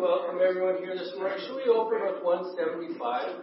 to welcome everyone here this morning. Should we open with 175?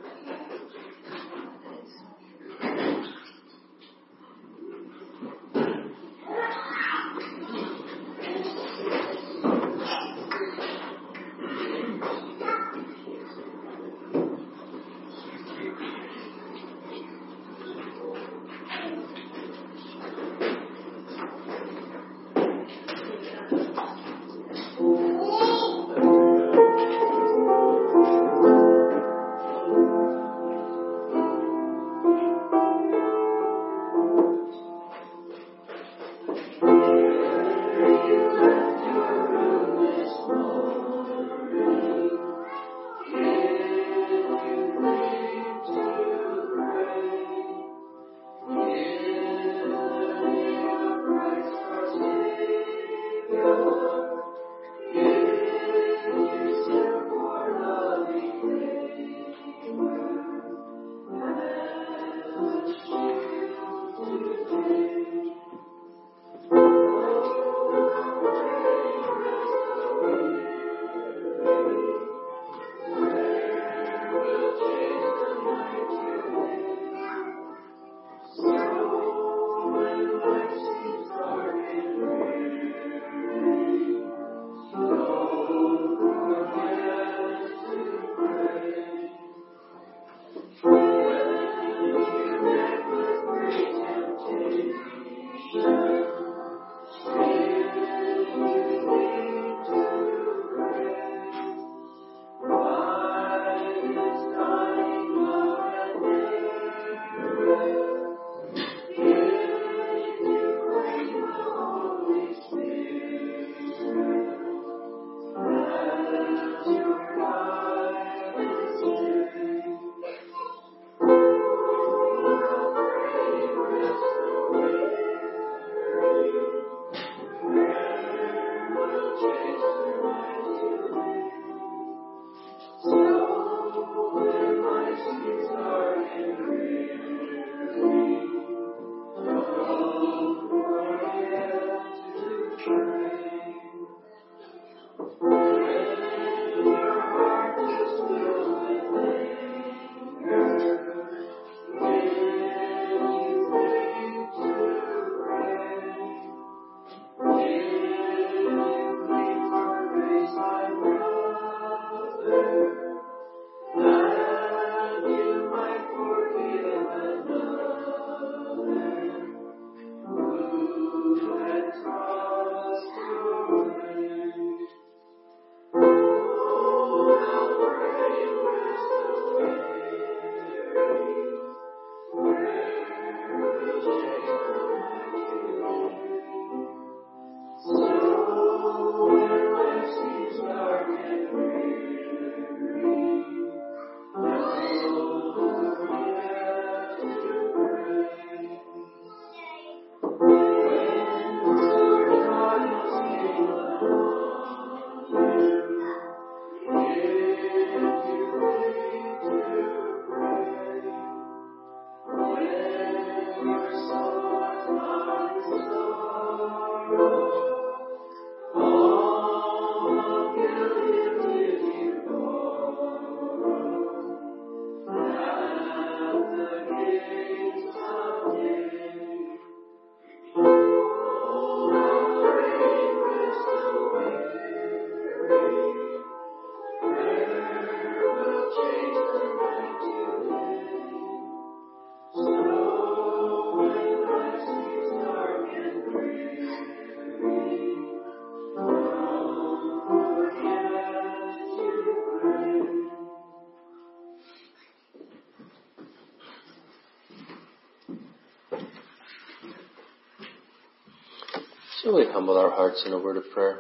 Really humble our hearts in a word of prayer.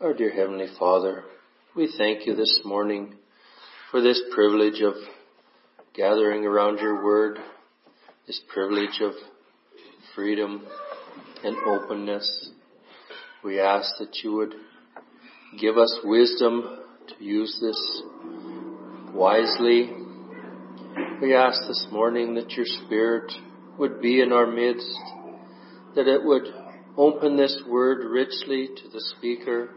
Our dear Heavenly Father, we thank you this morning for this privilege of gathering around your word, this privilege of freedom and openness. We ask that you would give us wisdom to use this wisely. We ask this morning that your Spirit would be in our midst, that it would open this word richly to the speaker,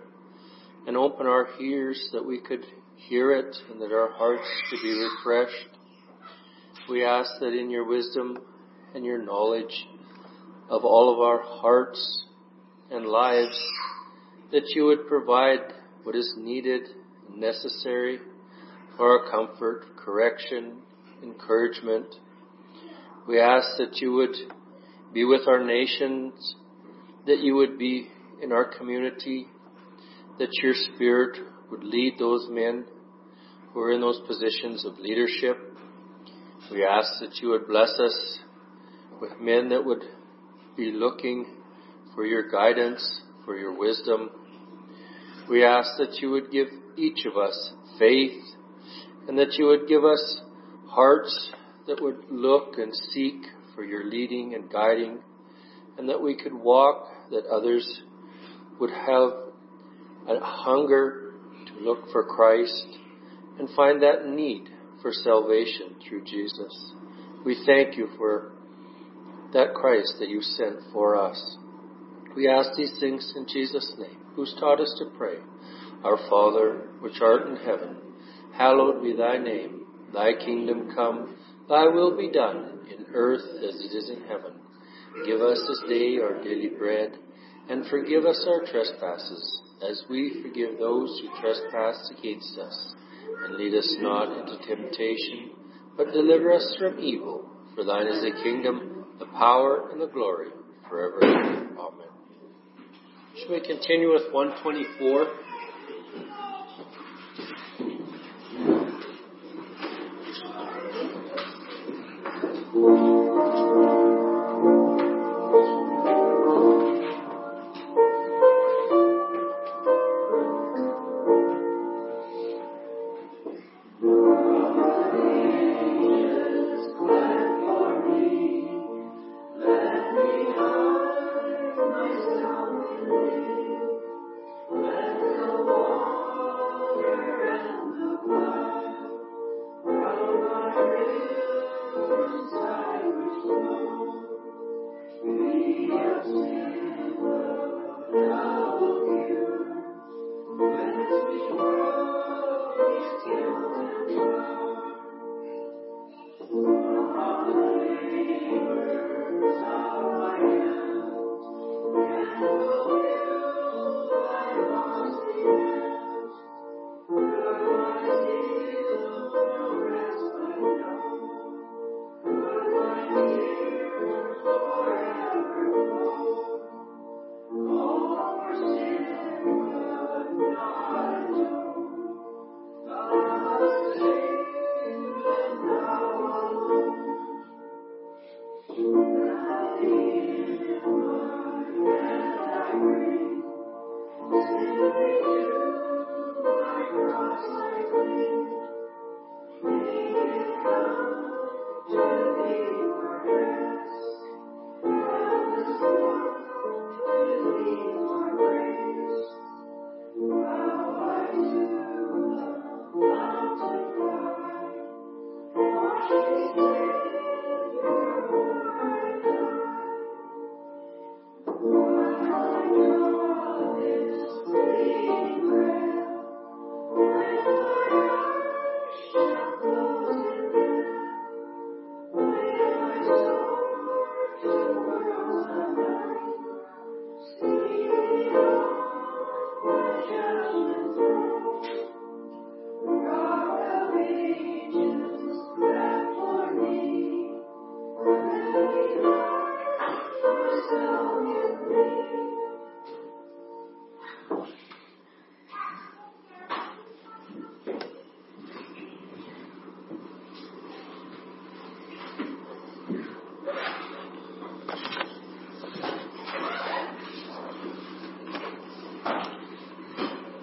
and open our ears that we could hear it and that our hearts could be refreshed. We ask that in your wisdom and your knowledge of all of our hearts and lives, that you would provide what is needed and necessary for our comfort, correction, encouragement. We ask that you would be with our nations, that you would be in our community, that your Spirit would lead those men who are in those positions of leadership. We ask that you would bless us with men that would be looking for your guidance, for your wisdom. We ask that you would give each of us faith, and that you would give us hearts that would look and seek for your leading and guiding, and that we could walk, that others would have a hunger to look for Christ and find that need for salvation through Jesus. We thank you for that Christ that you sent for us. We ask these things in Jesus' name, who's taught us to pray. Our Father, which art in heaven, hallowed be thy name. Thy kingdom come, thy will be done, in earth as it is in heaven. Give us this day our daily bread, and forgive us our trespasses, as we forgive those who trespass against us. And lead us not into temptation, but deliver us from evil. For thine is the kingdom, the power, and the glory, forever and ever. Amen. Should we continue with 124?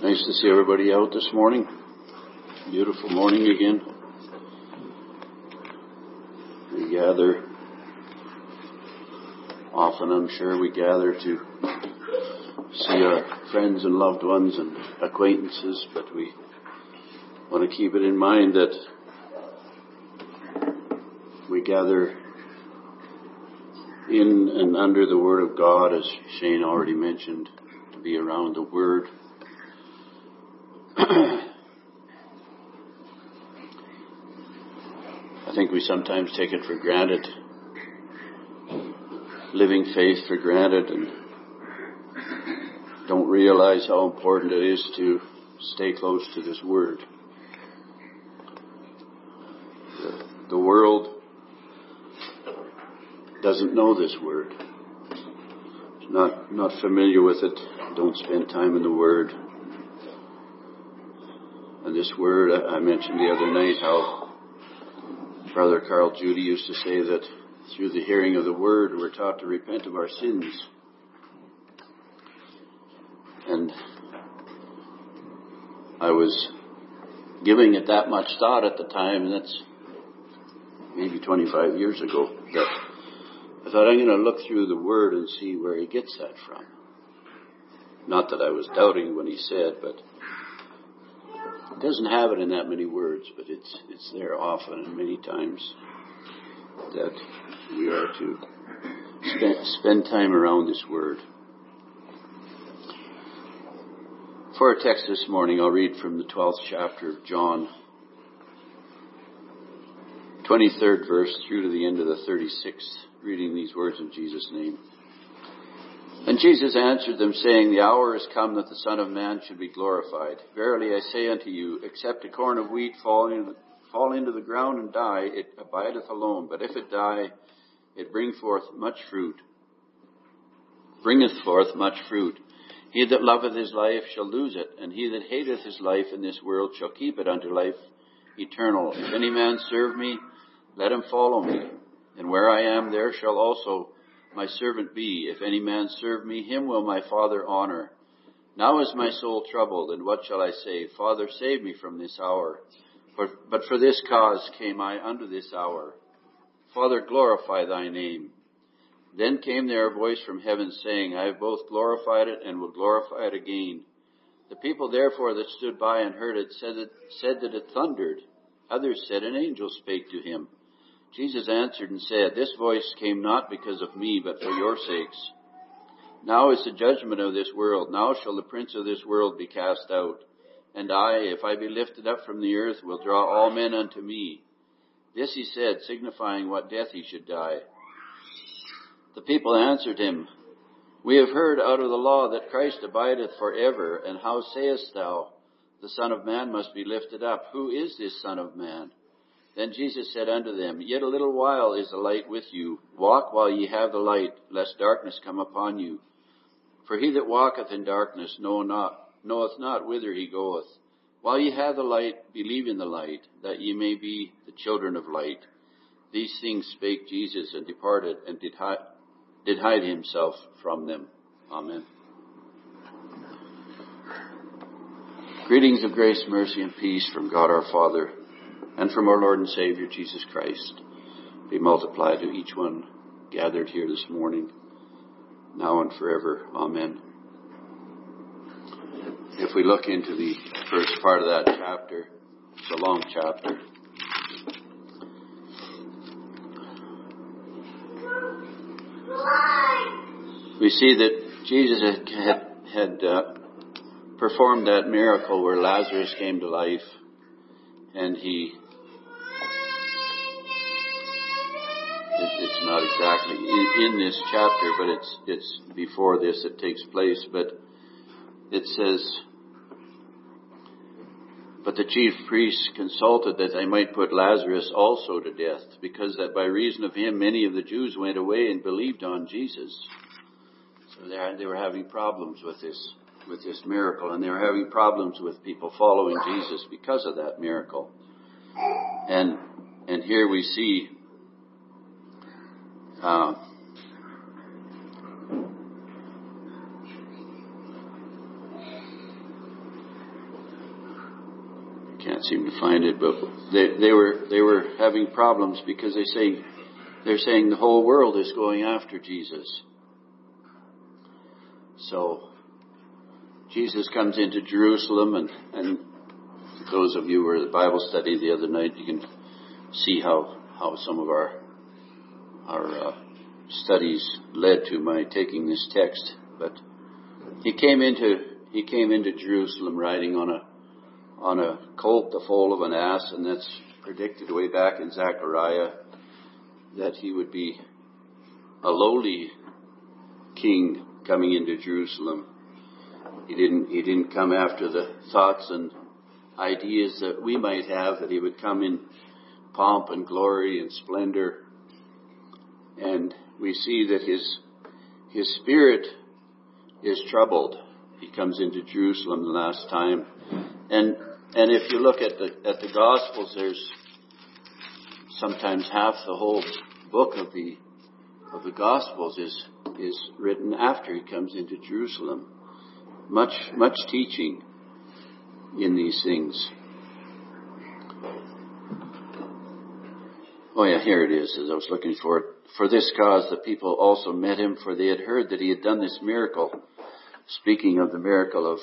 Nice to see everybody out this morning. Beautiful morning again. We gather often, I'm sure we gather to see our friends and loved ones and acquaintances, but we want to keep it in mind that we gather in and under the Word of God, as Shane already mentioned, to be around the Word. I think we sometimes take it for granted, living faith for granted, and don't realize how important it is to stay close to this Word. The world doesn't know this Word. It's not familiar with it. Don't spend time in the Word. And this Word, I mentioned the other night how Brother Carl Judy used to say that through the hearing of the Word, we're taught to repent of our sins. And I was giving it that much thought at the time, and that's maybe 25 years ago, that I thought, I'm going to look through the Word and see where he gets that from. Not that I was doubting what he said, but it doesn't have it in that many words, but it's there often and many times that we are to spend time around this Word. For our text this morning, I'll read from the 12th chapter of John, 23rd verse through to the end of the 36th, reading these words in Jesus' name. And Jesus answered them, saying, The hour is come that the Son of Man should be glorified. Verily I say unto you, except a corn of wheat fall into the ground and die, it abideth alone. But if it die, it bringeth forth much fruit. He that loveth his life shall lose it, and he that hateth his life in this world shall keep it unto life eternal. If any man serve me, let him follow me. And where I am, there shall also my servant be. If any man serve me, him will my Father honor. Now is my soul troubled, and what shall I say? Father, save me from this hour. But for this cause came I unto this hour. Father, glorify thy name. Then came there a voice from heaven, saying, I have both glorified it and will glorify it again. The people therefore that stood by and heard it said that it thundered. Others said, An angel spake to him. Jesus answered and said, This voice came not because of me, but for your sakes. Now is the judgment of this world. Now shall the prince of this world be cast out. And I, if I be lifted up from the earth, will draw all men unto me. This he said, signifying what death he should die. The people answered him, We have heard out of the law that Christ abideth for ever, and how sayest thou, The Son of Man must be lifted up? Who is this Son of Man? Then Jesus said unto them, Yet a little while is the light with you. Walk while ye have the light, lest darkness come upon you. For he that walketh in darkness knoweth not whither he goeth. While ye have the light, believe in the light, that ye may be the children of light. These things spake Jesus, and departed, and did hide himself from them. Amen. Greetings of grace, mercy, and peace from God our Father and from our Lord and Savior Jesus Christ. Be multiplied to each one gathered here this morning, now and forever. Amen. If we look into the first part of that chapter, it's a long chapter. We see that Jesus had performed that miracle where Lazarus came to life, and it's not exactly in this chapter, but it's before this it takes place, but it says, But the chief priests consulted that they might put Lazarus also to death, because that by reason of him many of the Jews went away and believed on Jesus. They were having problems with this miracle, and they were having problems with people following Jesus because of that miracle. And here we see I can't seem to find it, but they were having problems because they're saying the whole world is going after Jesus. So Jesus comes into Jerusalem, and those of you who were at the Bible study the other night, you can see how some of our studies led to my taking this text. But he came into Jerusalem riding on a on a colt, the foal of an ass, and that's predicted way back in Zechariah that he would be a lowly king coming into Jerusalem. He didn't come after the thoughts and ideas that we might have, that he would come in pomp and glory and splendor. And we see that his spirit is troubled. He comes into Jerusalem the last time. And if you look at the Gospels, there's sometimes half the whole book of the Gospels is written after he comes into Jerusalem. Much teaching in these things. Oh yeah, here it is, as I was looking for it. For this cause the people also met him, for they had heard that he had done this miracle. Speaking of the miracle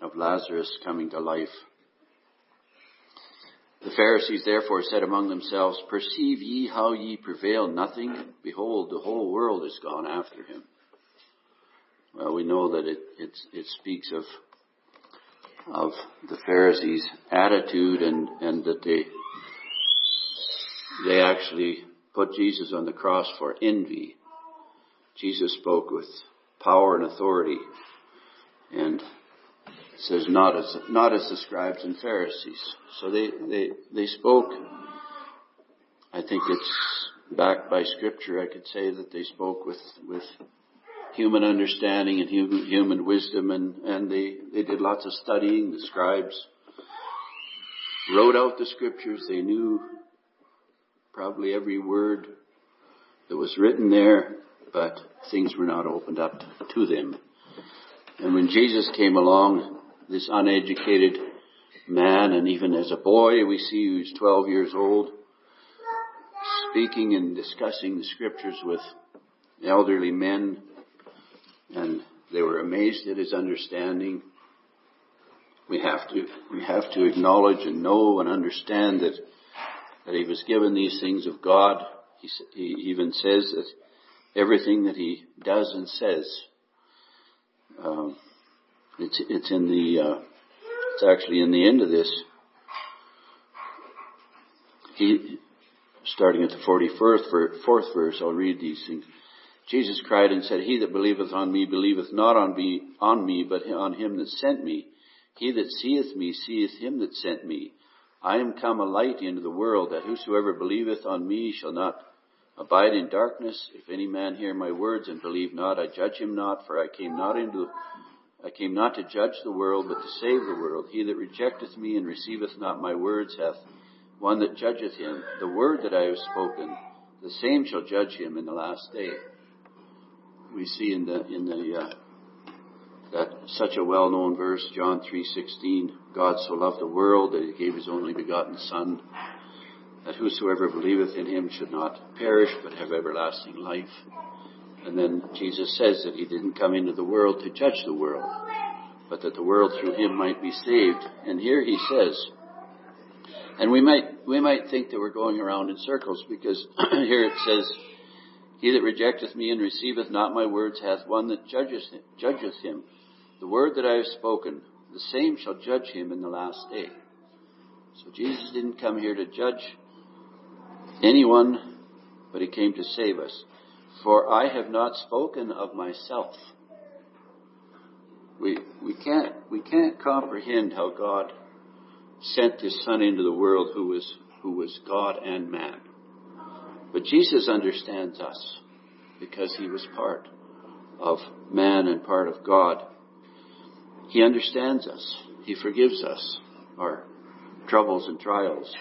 of Lazarus coming to life. The Pharisees therefore said among themselves, Perceive ye how ye prevail nothing? Behold, the whole world is gone after him. Well, we know that it speaks of the Pharisees' attitude and that they actually put Jesus on the cross for envy. Jesus spoke with power and authority and says not as the scribes and Pharisees. So they spoke. I think it's backed by Scripture. I could say that they spoke with human understanding and human wisdom, and they did lots of studying. The scribes wrote out the scriptures. They knew probably every word that was written there, but things were not opened up to them. And when Jesus came along, this uneducated man, and even as a boy, we see he was 12 years old, speaking and discussing the scriptures with elderly men, and they were amazed at his understanding. We have to acknowledge and know and understand that he was given these things of God. He even says that everything that he does and says, it's actually in the end of this. Starting at the 44th verse, I'll read these things. Jesus cried and said, He that believeth on me, believeth not on me, but on him that sent me. He that seeth me, seeth him that sent me. I am come a light into the world, that whosoever believeth on me shall not abide in darkness. If any man hear my words and believe not, I judge him not, for I came not to judge the world, but to save the world. He that rejecteth me and receiveth not my words hath one that judgeth him. The word that I have spoken, the same shall judge him in the last day. We see in the that such a well-known verse, John 3:16, God so loved the world that he gave his only begotten Son, that whosoever believeth in him should not perish but have everlasting life. And then Jesus says that he didn't come into the world to judge the world, but that the world through him might be saved. And here he says, and we might think that we're going around in circles, because here it says, He that rejecteth me and receiveth not my words hath one that judgeth him. The word that I have spoken, the same shall judge him in the last day. So Jesus didn't come here to judge anyone, but he came to save us. For I have not spoken of myself. We can't comprehend how God sent his Son into the world, who was God and man. But Jesus understands us because he was part of man and part of God. He understands us. He forgives us our troubles and trials.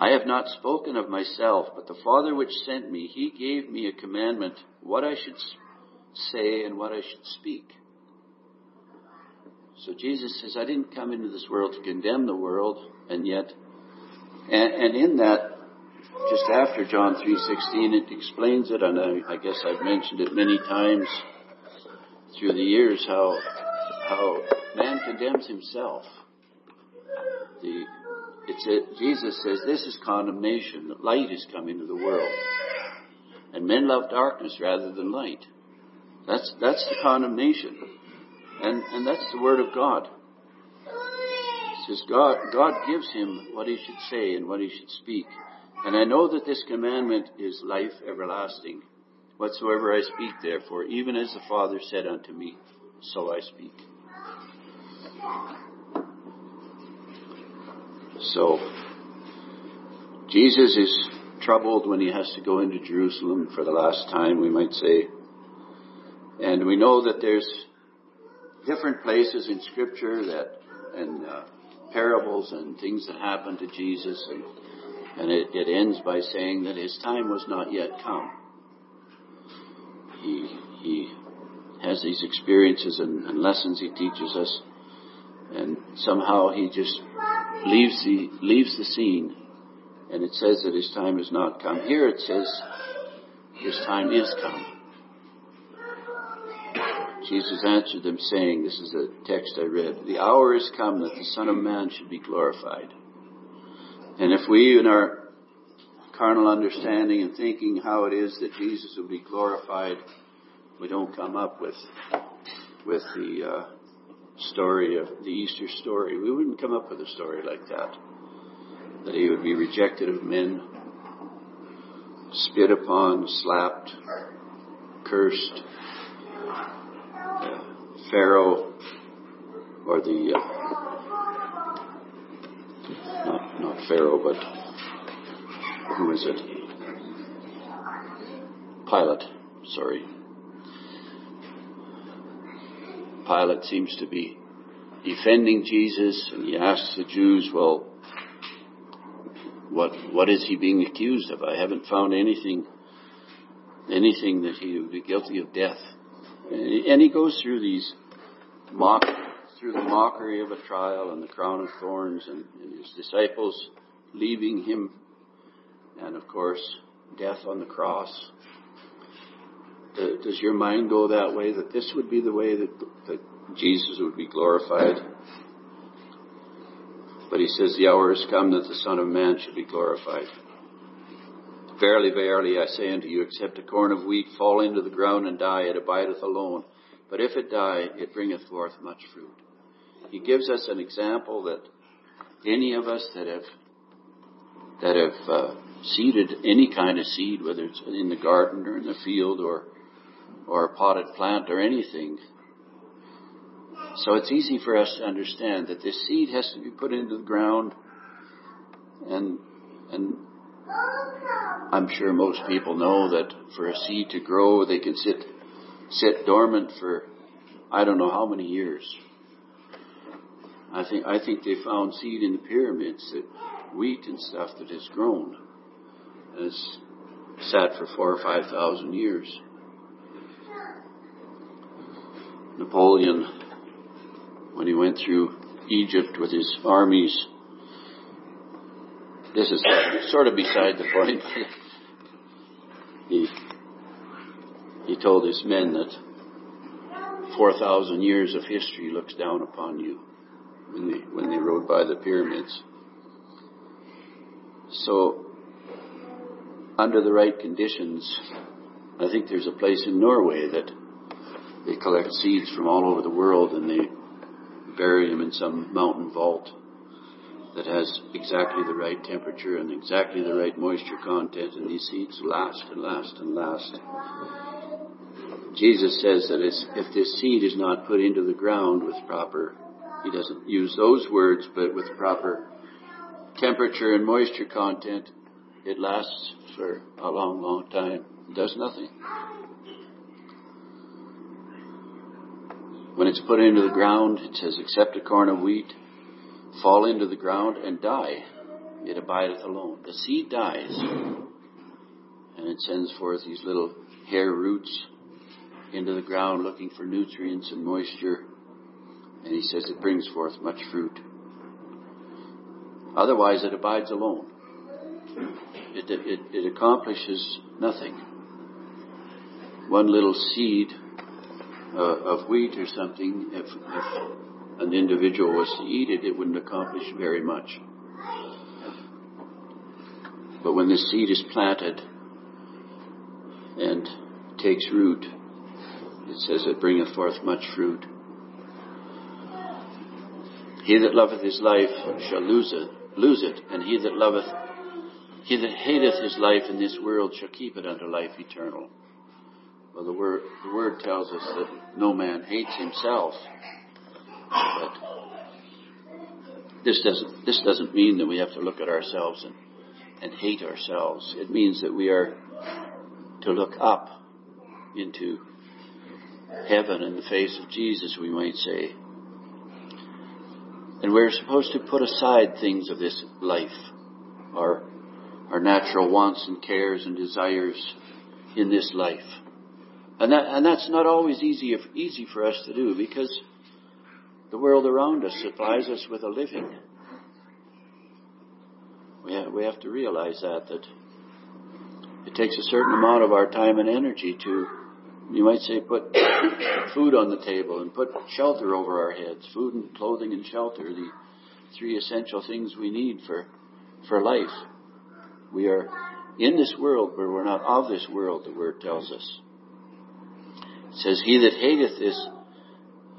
I have not spoken of myself, but the Father which sent me, he gave me a commandment what I should say and what I should speak. So Jesus says, I didn't come into this world to condemn the world, and in that, just after John 3:16, it explains it, and I guess I've mentioned it many times through the years, how man condemns himself. Jesus says, this is condemnation, that light has come into the world. And men love darkness rather than light. That's the condemnation. And that's the word of God. says God gives him what he should say and what he should speak. And I know that this commandment is life everlasting. Whatsoever I speak, therefore, even as the Father said unto me, so I speak. So, Jesus is troubled when he has to go into Jerusalem for the last time, we might say. And we know that there's different places in Scripture and parables and things that happened to Jesus, and it ends by saying that his time was not yet come. He has these experiences and lessons he teaches us, and somehow he just leaves the scene, and it says that his time is not come. Here it says his time is come. Jesus answered them, saying, this is a text I read, the hour is come that the Son of Man should be glorified. And if we, in our carnal understanding and thinking how it is that Jesus will be glorified, we don't come up with the story of the Easter story. We wouldn't come up with a story like that he would be rejected of men, spit upon, slapped, cursed. Pharaoh, or the, not Pharaoh, but who is it? Pilate seems to be defending Jesus, and he asks the Jews, well, what is he being accused of? I haven't found anything that he would be guilty of death. And he goes through through the mockery of a trial and the crown of thorns and his disciples leaving him, and of course death on the cross. Does your mind go that way, that this would be the way that Jesus would be glorified? But he says the hour has come that the Son of Man should be glorified. Verily, verily, I say unto you, except a corn of wheat fall into the ground and die, it abideth alone. But if it die, it bringeth forth much fruit. He gives us an example that any of us that have seeded any kind of seed, whether it's in the garden or in the field or a potted plant or anything. So it's easy for us to understand that this seed has to be put into the ground, and I'm sure most people know that for a seed to grow, they can sit dormant for I don't know how many years. I think they found seed in the pyramids, that wheat and stuff that has grown, and it's sat for 4,000 or 5,000 years. Napoleon, when he went through Egypt with his armies. This is sort of beside the point. He told his men that 4,000 years of history looks down upon you when they rode by the pyramids. So, under the right conditions, I think there's a place in Norway that they collect seeds from all over the world and they bury them in some mountain vault that has exactly the right temperature and exactly the right moisture content, and these seeds last and last and last. Jesus says that if this seed is not put into the ground with proper, he doesn't use those words, but with proper temperature and moisture content, it lasts for a long, long time. It does nothing. When it's put into the ground, it says, except a corn of wheat fall into the ground and die, it abideth alone. The seed dies, and it sends forth these little hair roots into the ground looking for nutrients and moisture, and he says it brings forth much fruit. Otherwise it abides alone. It accomplishes nothing. One little seed of wheat or something, if an individual was to eat it, it wouldn't accomplish very much. But when this seed is planted and takes root, it says it bringeth forth much fruit. He that loveth his life shall lose it, and he that hateth his life in this world shall keep it unto life eternal. Well, the word tells us that no man hates himself. But this doesn't mean that we have to look at ourselves and hate ourselves. It means that we are to look up into heaven in the face of Jesus, we might say. And we're supposed to put aside things of this life, our natural wants and cares and desires in this life. And that's not always easy for us to do, because the world around us supplies us with a living. We have to realize that it takes a certain amount of our time and energy to, you might say, put food on the table and put shelter over our heads. Food and clothing and shelter, the three essential things we need for life. We are in this world, but we're not of this world, the Word tells us. It says, he that hateth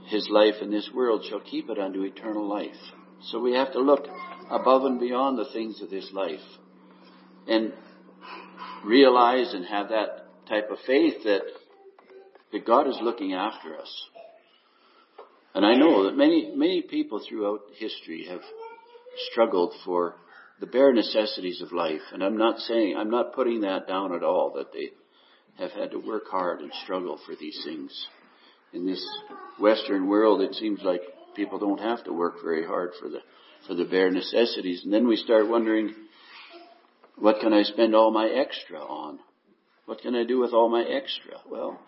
his life in this world shall keep it unto eternal life. So we have to look above and beyond the things of this life and realize and have that type of faith that God is looking after us. And I know that many people throughout history have struggled for the bare necessities of life. And I'm not putting that down at all, that they have had to work hard and struggle for these things. In this Western world, it seems like people don't have to work very hard for the bare necessities. And then we start wondering, what can I spend all my extra on? What can I do with all my extra? Well,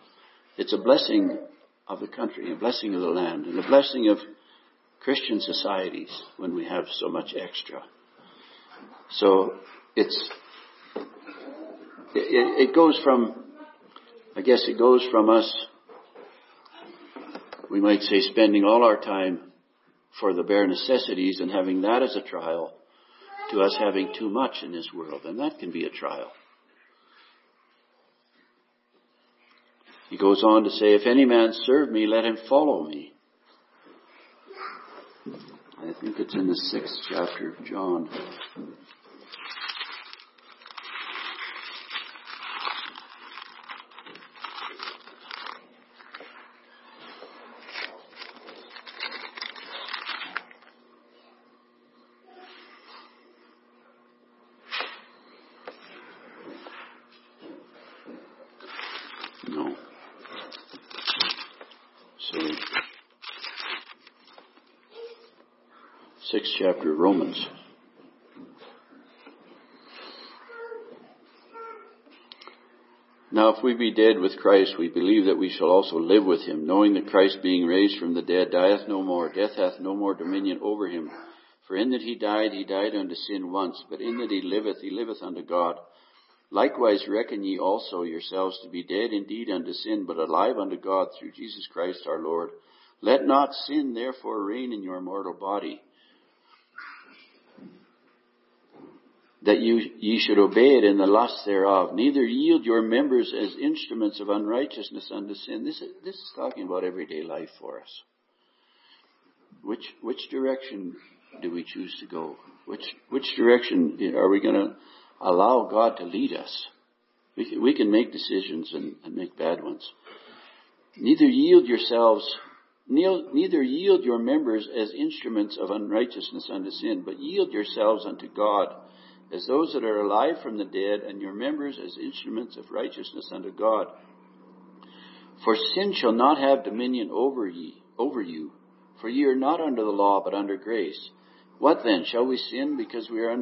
it's a blessing of the country, a blessing of the land, and a blessing of Christian societies when we have so much extra. So it goes from us, we might say, spending all our time for the bare necessities and having that as a trial, to us having too much in this world, and that can be a trial. He goes on to say, if any man serve me, let him follow me. I think it's in the 6th chapter of John. Chapter of Romans. Now if we be dead with Christ, we believe that we shall also live with him, knowing that Christ, being raised from the dead, dieth no more. Death hath no more dominion over him. For in that he died unto sin once, but in that he liveth unto God. Likewise reckon ye also yourselves to be dead indeed unto sin, but alive unto God through Jesus Christ our Lord. Let not sin therefore reign in your mortal body, that ye should obey it in the lust thereof. Neither yield your members as instruments of unrighteousness unto sin. This is talking about everyday life for us. Which direction do we choose to go? Which direction are we going to allow God to lead us? We can make decisions and make bad ones. Neither yield your members as instruments of unrighteousness unto sin, but yield yourselves unto God as those that are alive from the dead, and your members as instruments of righteousness unto God. For sin shall not have dominion over you, for ye are not under the law, but under grace. What then? Shall we sin because we are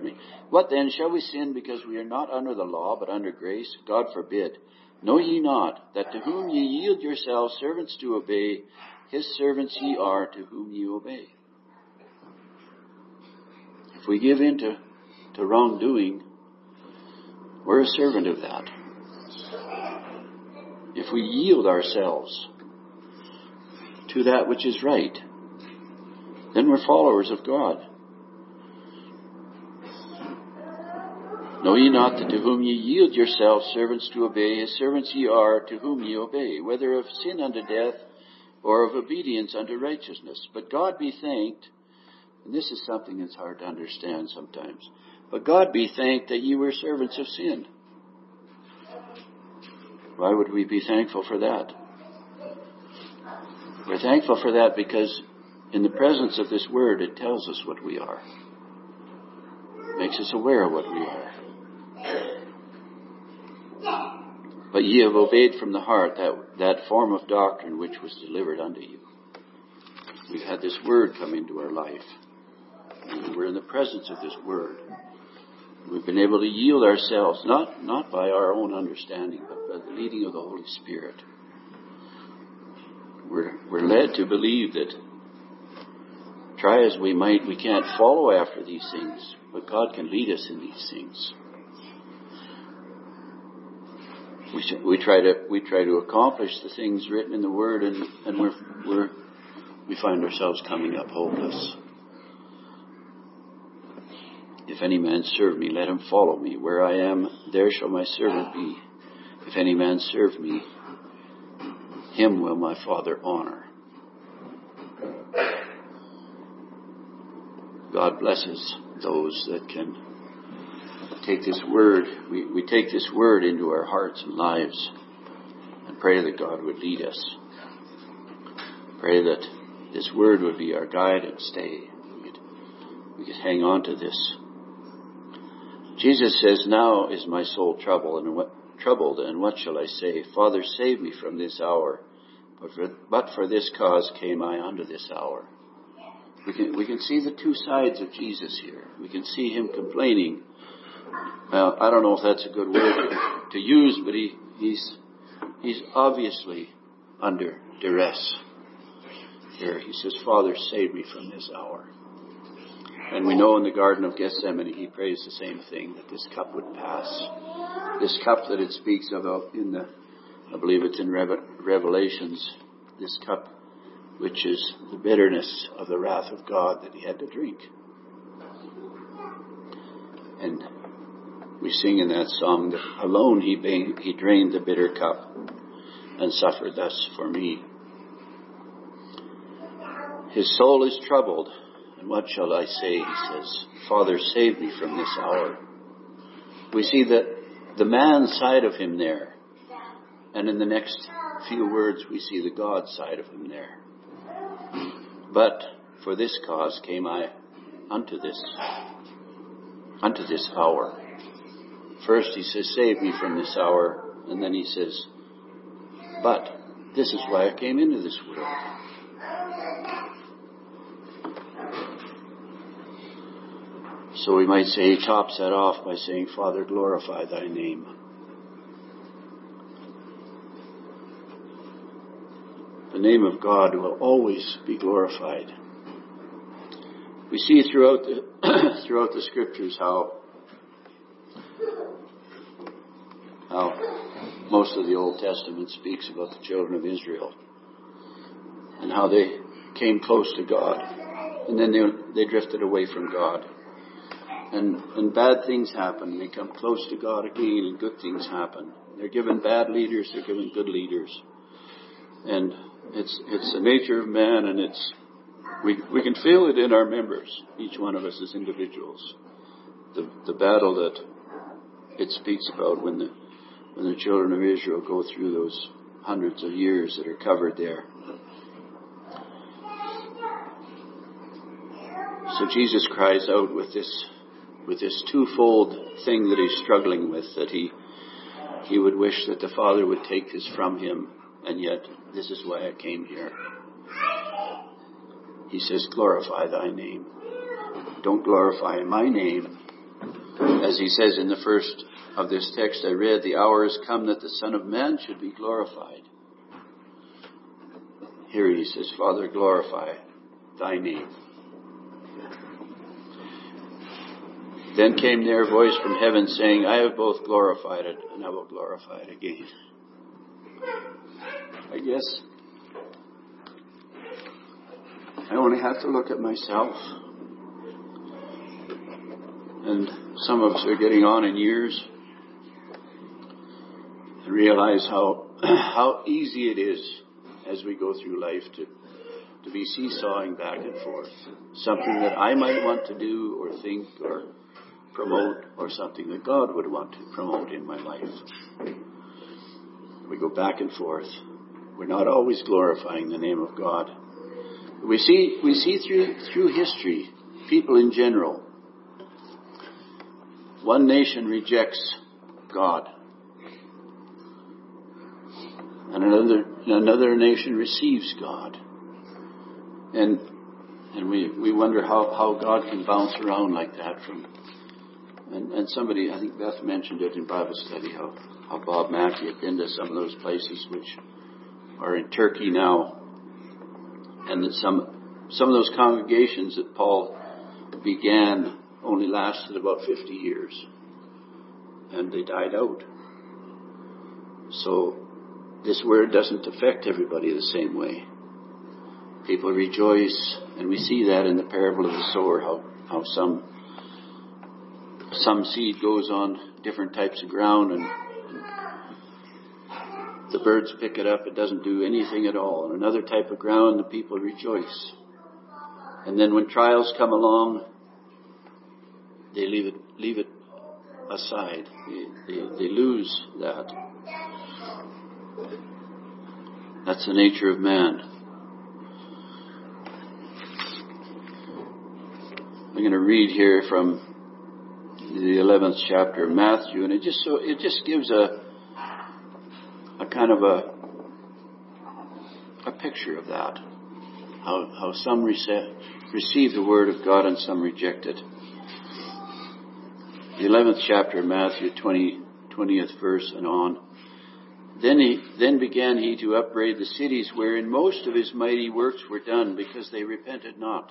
What then? Shall we sin because we are not under the law, but under grace? God forbid. Know ye not that to whom ye yield yourselves servants to obey, his servants ye are to whom ye obey? If we give in to wrongdoing, we're a servant of that. If we yield ourselves to that which is right, then we're followers of God. Know ye not that to whom ye yield yourselves servants to obey, his servants ye are to whom ye obey, whether of sin unto death, or of obedience unto righteousness. But God be thanked, and this is something that's hard to understand sometimes, but God be thanked that ye were servants of sin. Why would we be thankful for that? We're thankful for that because in the presence of this word, it tells us what we are. It makes us aware of what we are. But ye have obeyed from the heart that form of doctrine which was delivered unto you. We've had this word come into our life. And we're in the presence of this word. We've been able to yield ourselves, not by our own understanding, but by the leading of the Holy Spirit. We're led to believe that, try as we might, we can't follow after these things, but God can lead us in these things. We try to accomplish the things written in the Word, and we find ourselves coming up hopeless. If any man serve me, let him follow me. Where I am, there shall my servant be. If any man serve me, him will my Father honor. God blesses those that can take this word. We take this word into our hearts and lives and pray that God would lead us. Pray that this word would be our guide and stay. We could hang on to this. Jesus says, now is my soul troubled, and what shall I say? Father, save me from this hour. But for this cause came I unto this hour. We can see the two sides of Jesus here. We can see him complaining. Well, I don't know if that's a good word to use, but he's obviously under duress. Here he says, Father, save me from this hour. And we know in the Garden of Gethsemane he prays the same thing, that this cup would pass. This cup that it speaks of in the, I believe it's in Revelations, this cup which is the bitterness of the wrath of God that he had to drink. And we sing in that song that alone he drained the bitter cup and suffered thus for me. His soul is troubled. And what shall I say? He says, Father, save me from this hour. We see the man side of him there. And in the next few words, we see the God side of him there. But for this cause came I unto this hour. First he says, save me from this hour. And then he says, but this is why I came into this world. So we might say he tops that off by saying, Father, glorify thy name. The name of God will always be glorified. We see throughout the throughout the scriptures how most of the Old Testament speaks about the children of Israel and how they came close to God and then they drifted away from God. And bad things happen. They come close to God again, and good things happen. They're given bad leaders. They're given good leaders. And it's the nature of man, and we can feel it in our members, each one of us as individuals. The battle that it speaks about when the children of Israel go through those hundreds of years that are covered there. So Jesus cries out with this twofold thing that he's struggling with, that he would wish that the Father would take this from him, and yet this is why I came here. He says, glorify thy name. Don't glorify my name. As he says in the first of this text I read, the hour is come that the Son of Man should be glorified. Here he says, Father, glorify thy name. Then came their voice from heaven saying, I have both glorified it and I will glorify it again. I guess I only have to look at myself. And some of us are getting on in years and realize how easy it is as we go through life to be seesawing back and forth. Something that I might want to do or think or promote, or something that God would want to promote in my life. We go back and forth. We're not always glorifying the name of God. We see through history, people in general, one nation rejects God, and another nation receives God, and we wonder how God can bounce around like that from. And somebody, I think Beth mentioned it in Bible study, how Bob Mackey had been to some of those places which are in Turkey now, and that some of those congregations that Paul began only lasted about 50 years, and they died out. So this word doesn't affect everybody the same way. People rejoice, and we see that in the parable of the sower, how some seed goes on different types of ground, and the birds pick it up. It doesn't do anything at all. On another type of ground, the people rejoice. And then when trials come along, they leave it aside. They lose that. That's the nature of man. I'm going to read here from the 11th chapter of Matthew, and it just gives a kind of a picture of that, how some receive the word of God and some reject it. The 11th chapter of Matthew, 20th verse and on. Then began he to upbraid the cities wherein most of his mighty works were done, because they repented not.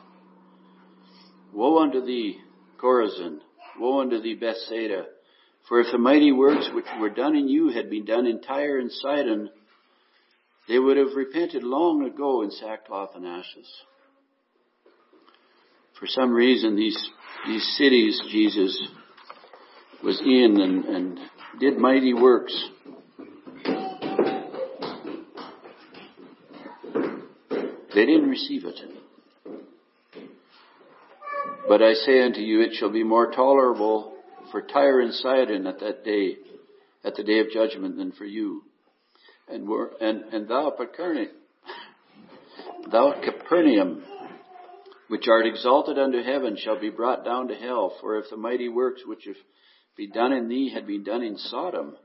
Woe unto thee, Chorazin! Woe unto thee, Bethsaida! For if the mighty works which were done in you had been done in Tyre and Sidon, they would have repented long ago in sackcloth and ashes. For some reason, these cities Jesus was in and did mighty works. They didn't receive it. But I say unto you, it shall be more tolerable for Tyre and Sidon at that day, at the day of judgment, than for you. And thou Capernaum, which art exalted unto heaven, shall be brought down to hell. For if the mighty works which have been done in thee had been done in Sodom,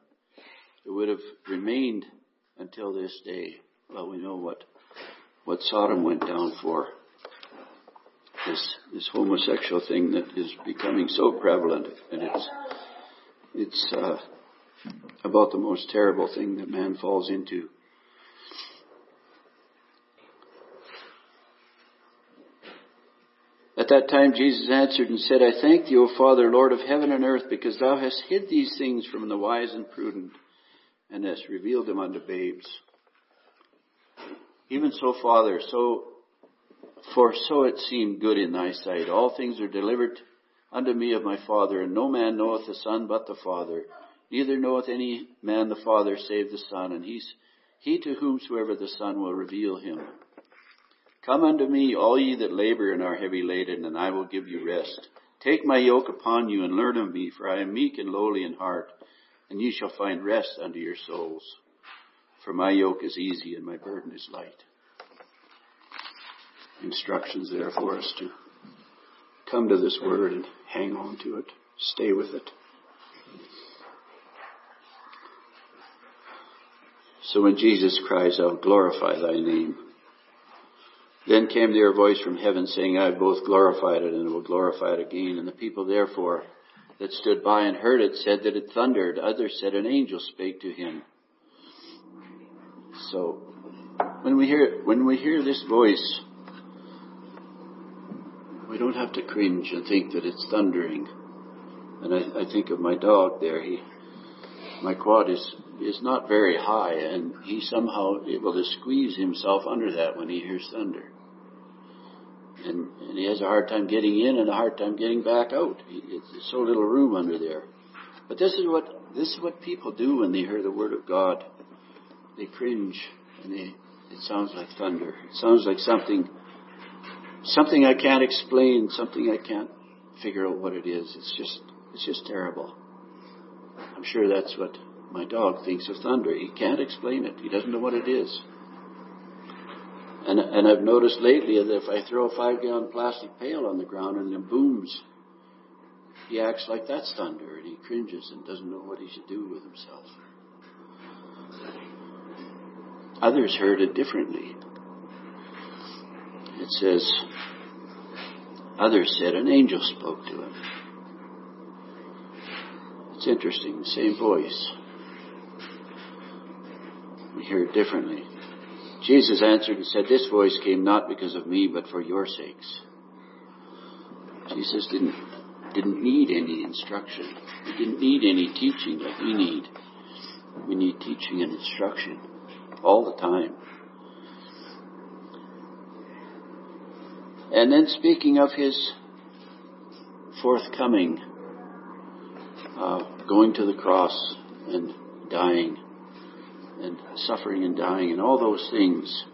it would have remained until this day. Well, we know what Sodom went down for. This homosexual thing that is becoming so prevalent, and it's about the most terrible thing that man falls into. At that time Jesus answered and said, I thank thee, O Father, Lord of heaven and earth, because thou hast hid these things from the wise and prudent, and hast revealed them unto babes. Even so, Father, so it seemed good in thy sight. All things are delivered unto me of my Father, and no man knoweth the Son but the Father. Neither knoweth any man the Father save the Son, and he to whomsoever the Son will reveal him. Come unto me, all ye that labor and are heavy laden, and I will give you rest. Take my yoke upon you, and learn of me, for I am meek and lowly in heart, and ye shall find rest unto your souls. For my yoke is easy, and my burden is light. Instructions there for us to come to this word and hang on to it, stay with it. So when Jesus cries out, glorify thy name, then came there a voice from heaven saying, I have both glorified it and will glorify it again. And the people therefore that stood by and heard it said that it thundered. Others said an angel spake to him. So when we hear this voice, we don't have to cringe and think that it's thundering. And I think of my dog there. My quad is not very high, and he somehow able to squeeze himself under that when he hears thunder. And he has a hard time getting in and a hard time getting back out. It's so little room under there. But this is what people do when they hear the word of God. They cringe and they It sounds like thunder. It sounds like something I can't explain, something I can't figure out what it is. It's just terrible. I'm sure that's what my dog thinks of thunder. He can't explain it. He doesn't know what it is. And I've noticed lately that if I throw a 5-gallon plastic pail on the ground and it booms, he acts like that's thunder, and he cringes and doesn't know what he should do with himself. Others heard it differently. It says, others said an angel spoke to him. It's interesting, the same voice. We hear it differently. Jesus answered and said, this voice came not because of me, but for your sakes. Jesus didn't need any instruction. He didn't need any teaching like we need. We need teaching and instruction all the time. And then speaking of his forthcoming, going to the cross and dying and suffering and dying and all those things,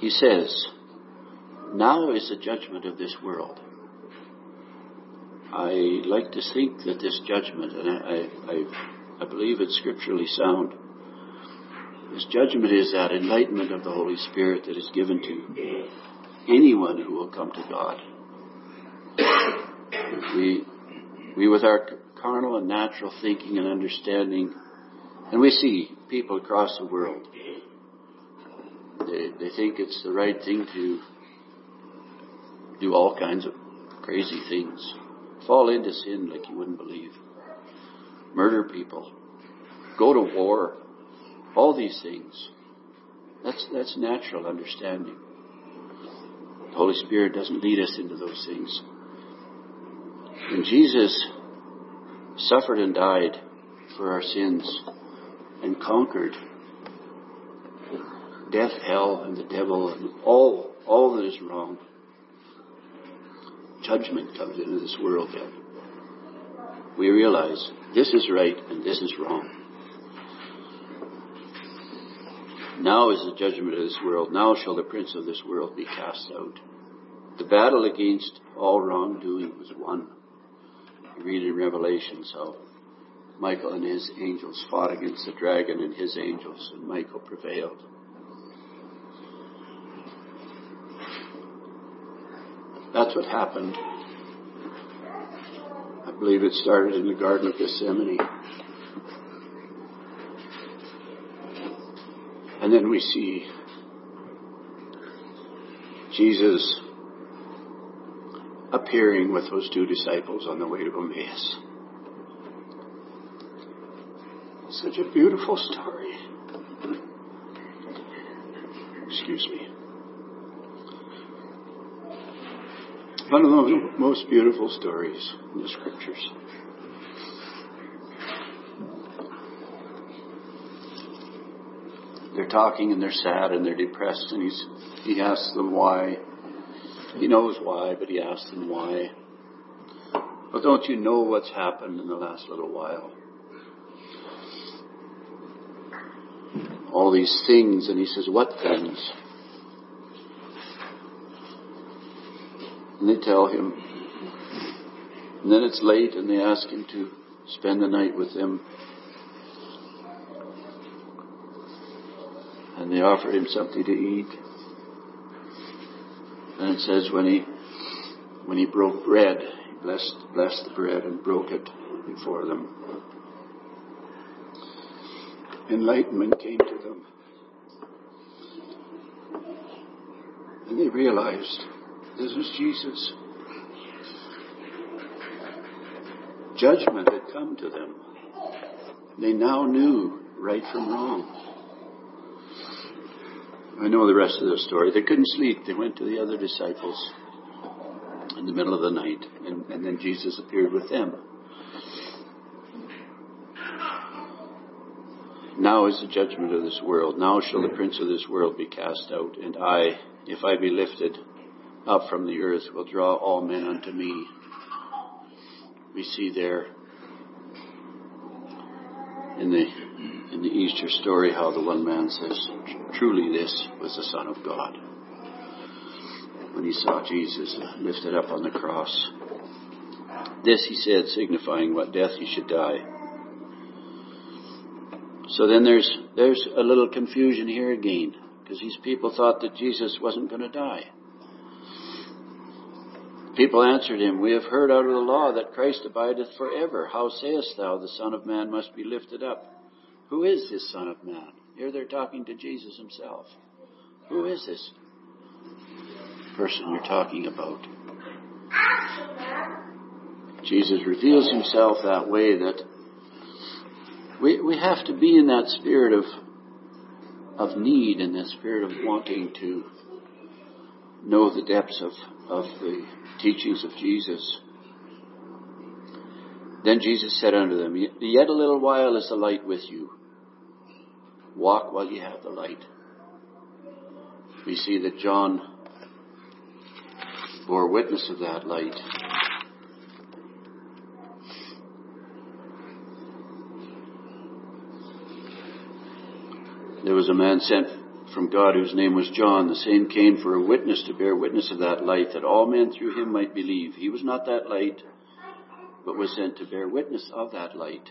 he says, now is the judgment of this world. I like to think that this judgment, and I believe it's scripturally sound, this judgment is that enlightenment of the Holy Spirit that is given to anyone who will come to God. We with our carnal and natural thinking and understanding, and we see people across the world, they think it's the right thing to do all kinds of crazy things. Fall into sin like you wouldn't believe. Murder people. Go to war. All these things. That's natural understanding. The Holy Spirit doesn't lead us into those things. When Jesus suffered and died for our sins and conquered death, hell, and the devil, and all that is wrong, judgment comes into this world then. We realize this is right and this is wrong. Now is the judgment of this world. Now shall the prince of this world be cast out. The battle against all wrongdoing was won. You read in Revelation how Michael and his angels fought against the dragon and his angels, and Michael prevailed. That's what happened. I believe it started in the Garden of Gethsemane. And then we see Jesus appearing with those two disciples on the way to Emmaus. Such a beautiful story. Excuse me. One of the most beautiful stories in the scriptures. They're talking and they're sad and they're depressed, and he asks them why. He knows why, but he asks them why. Well, don't you know what's happened in the last little while? All these things, and he says, what things? And they tell him. And then it's late, and they ask him to spend the night with them. And they offer him something to eat. And it says when he broke bread, he blessed the bread and broke it before them. Enlightenment came to them. And they realized, this was Jesus. Judgment had come to them. They now knew right from wrong. I know the rest of the story. They couldn't sleep. They went to the other disciples in the middle of the night, and then Jesus appeared with them. Now is the judgment of this world. Now shall the prince of this world be cast out, and I, if I be lifted up from the earth, will draw all men unto me. We see there in the in the Easter story how the one man says, "Truly this was the Son of God," when he saw Jesus lifted up on the cross. This, he said, signifying what death he should die. So then there's a little confusion here again, because these people thought that Jesus wasn't going to die. People answered him, "We have heard out of the law that Christ abideth forever. How sayest thou, the Son of Man must be lifted up? Who is this Son of Man?" Here they're talking to Jesus himself. Who is this person you're talking about? Jesus reveals himself that way, that we have to be in that spirit of need and that spirit of wanting to know the depths of the teachings of Jesus. Then Jesus said unto them, "Yet a little while is the light with you. Walk while ye have the light." We see that John bore witness of that light. There was a man sent from God whose name was John. The same came for a witness, to bear witness of that light, that all men through him might believe. He was not that light, but was sent to bear witness of that light.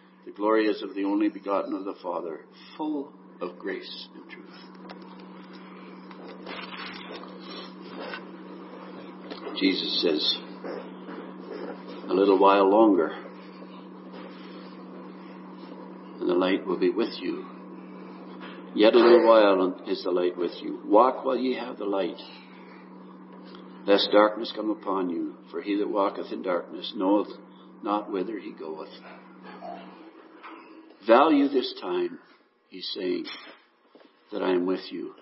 The glory is of the only begotten of the Father, full of grace and truth. Jesus says, "A little while longer, and the light will be with you. Yet a little while is the light with you. Walk while ye have the light, lest darkness come upon you. For he that walketh in darkness knoweth not whither he goeth." Value this time, he's saying, that I am with you.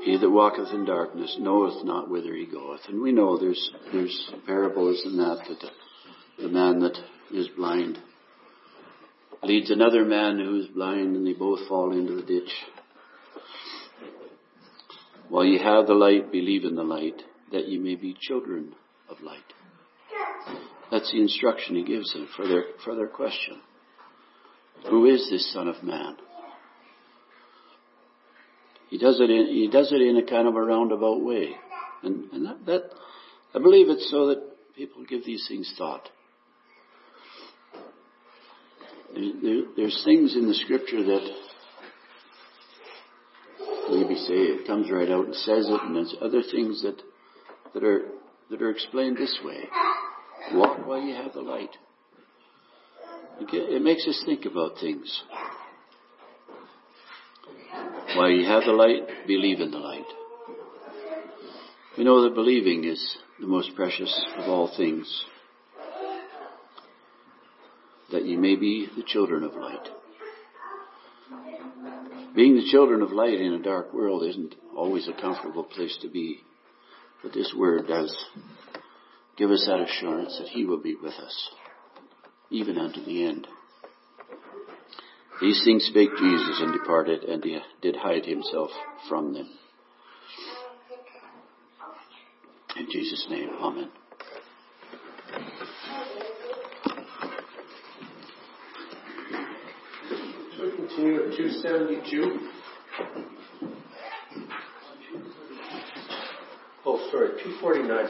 He that walketh in darkness knoweth not whither he goeth. And we know there's parables in that the man that is blind leads another man who is blind, and they both fall into the ditch. While ye have the light, believe in the light, that ye may be children of light. That's the instruction he gives them for their question. Who is this Son of Man? He does it in a kind of a roundabout way, and that I believe it's so that people give these things thought. There's things in the Scripture that maybe say it comes right out and says it, and there's other things that are explained this way. Walk while you have the light. It makes us think about things. While you have the light, believe in the light. We know that believing is the most precious of all things, that ye may be the children of light. Being the children of light in a dark world isn't always a comfortable place to be, but this word does give us that assurance that he will be with us, even unto the end. These things spake Jesus, and departed, and he did hide himself from them. In Jesus' name, amen. Continue at 272. Oh, sorry, 249.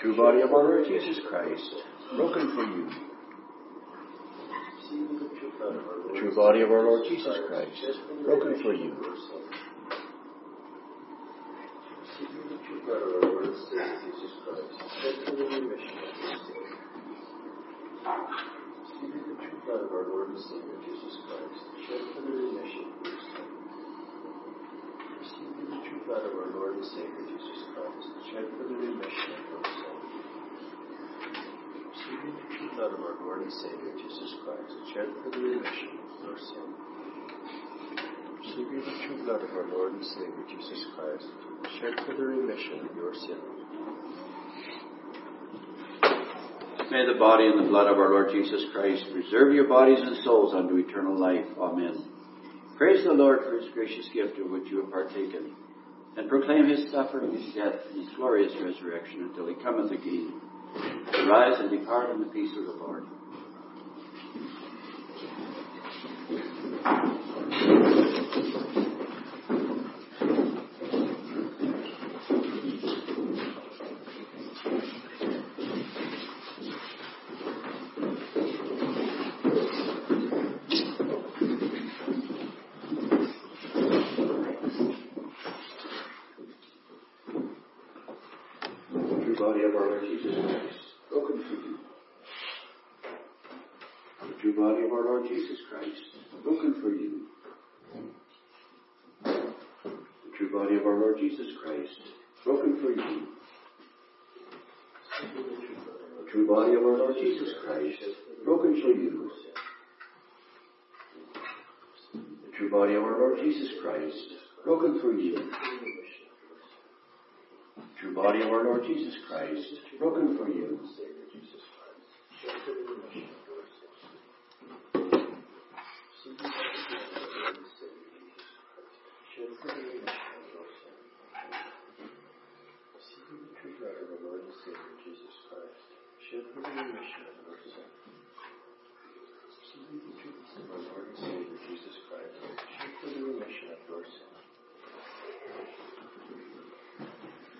True body of our Lord Jesus Christ, broken for you. the true body of our Lord Jesus Christ, broken for you. Receiving the true blood of our Lord and Savior Jesus Christ, shed for the remission of your sins. Receiving the true blood of our Lord and Savior Jesus Christ, shed for the remission of your sins. Receiving the true blood of our Lord and Savior Jesus Christ, shed for the remission of your sins. May the body and the blood of our Lord Jesus Christ preserve your bodies and souls unto eternal life. Amen. Praise the Lord for his gracious gift of which you have partaken, and proclaim his suffering, his death, and his glorious resurrection until he cometh again. Arise and depart in the peace of the Lord.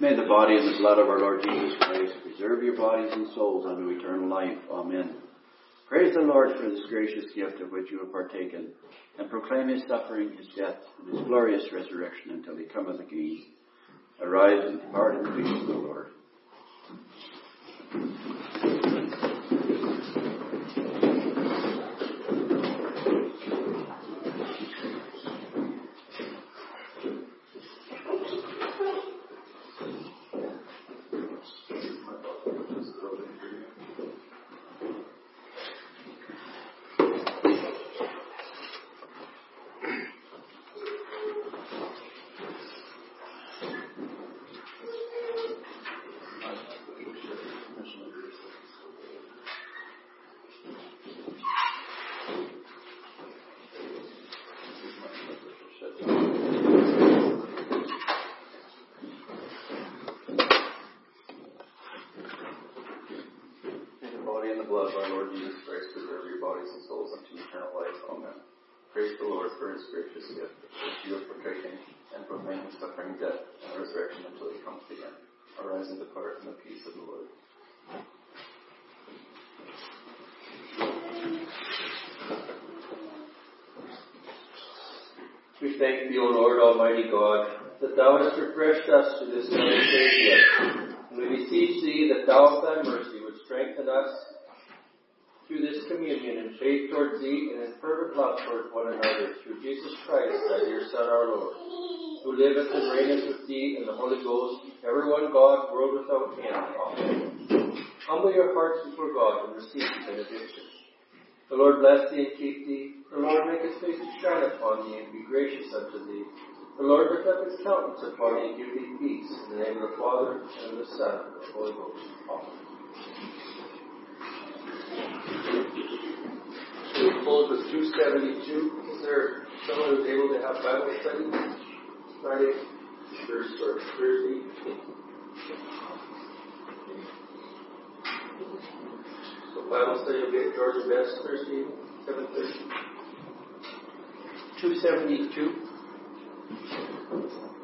May the body and the blood of our Lord Jesus Christ preserve your bodies and souls unto eternal life. Amen. Praise the Lord for this gracious gift of which you have partaken, and proclaim his suffering, his death, and his glorious resurrection until he cometh again. Arise and depart in the peace of the Lord. We thank thee, O Lord Almighty God, that thou hast refreshed us to this coming. We beseech thee that thou, with thy mercy, would strengthen us through this communion in faith towards thee and in fervent love towards one another, through Jesus Christ, thy dear Son, our Lord, who liveth and reigneth with thee in the Holy Ghost, ever one God, world without end. Amen. Humble your hearts before God and receive the benediction. The Lord bless thee and keep thee. The Lord make his face to shine upon thee and be gracious unto thee. The Lord lift up his countenance upon thee and give thee peace. In the name of the Father, and of the Son, and of the Holy Ghost. Amen. We will close with 272. Is there someone who's able to have Bible study? Friday, Thursday. So Bible study will be at George Best Thursday, 7:30. 272.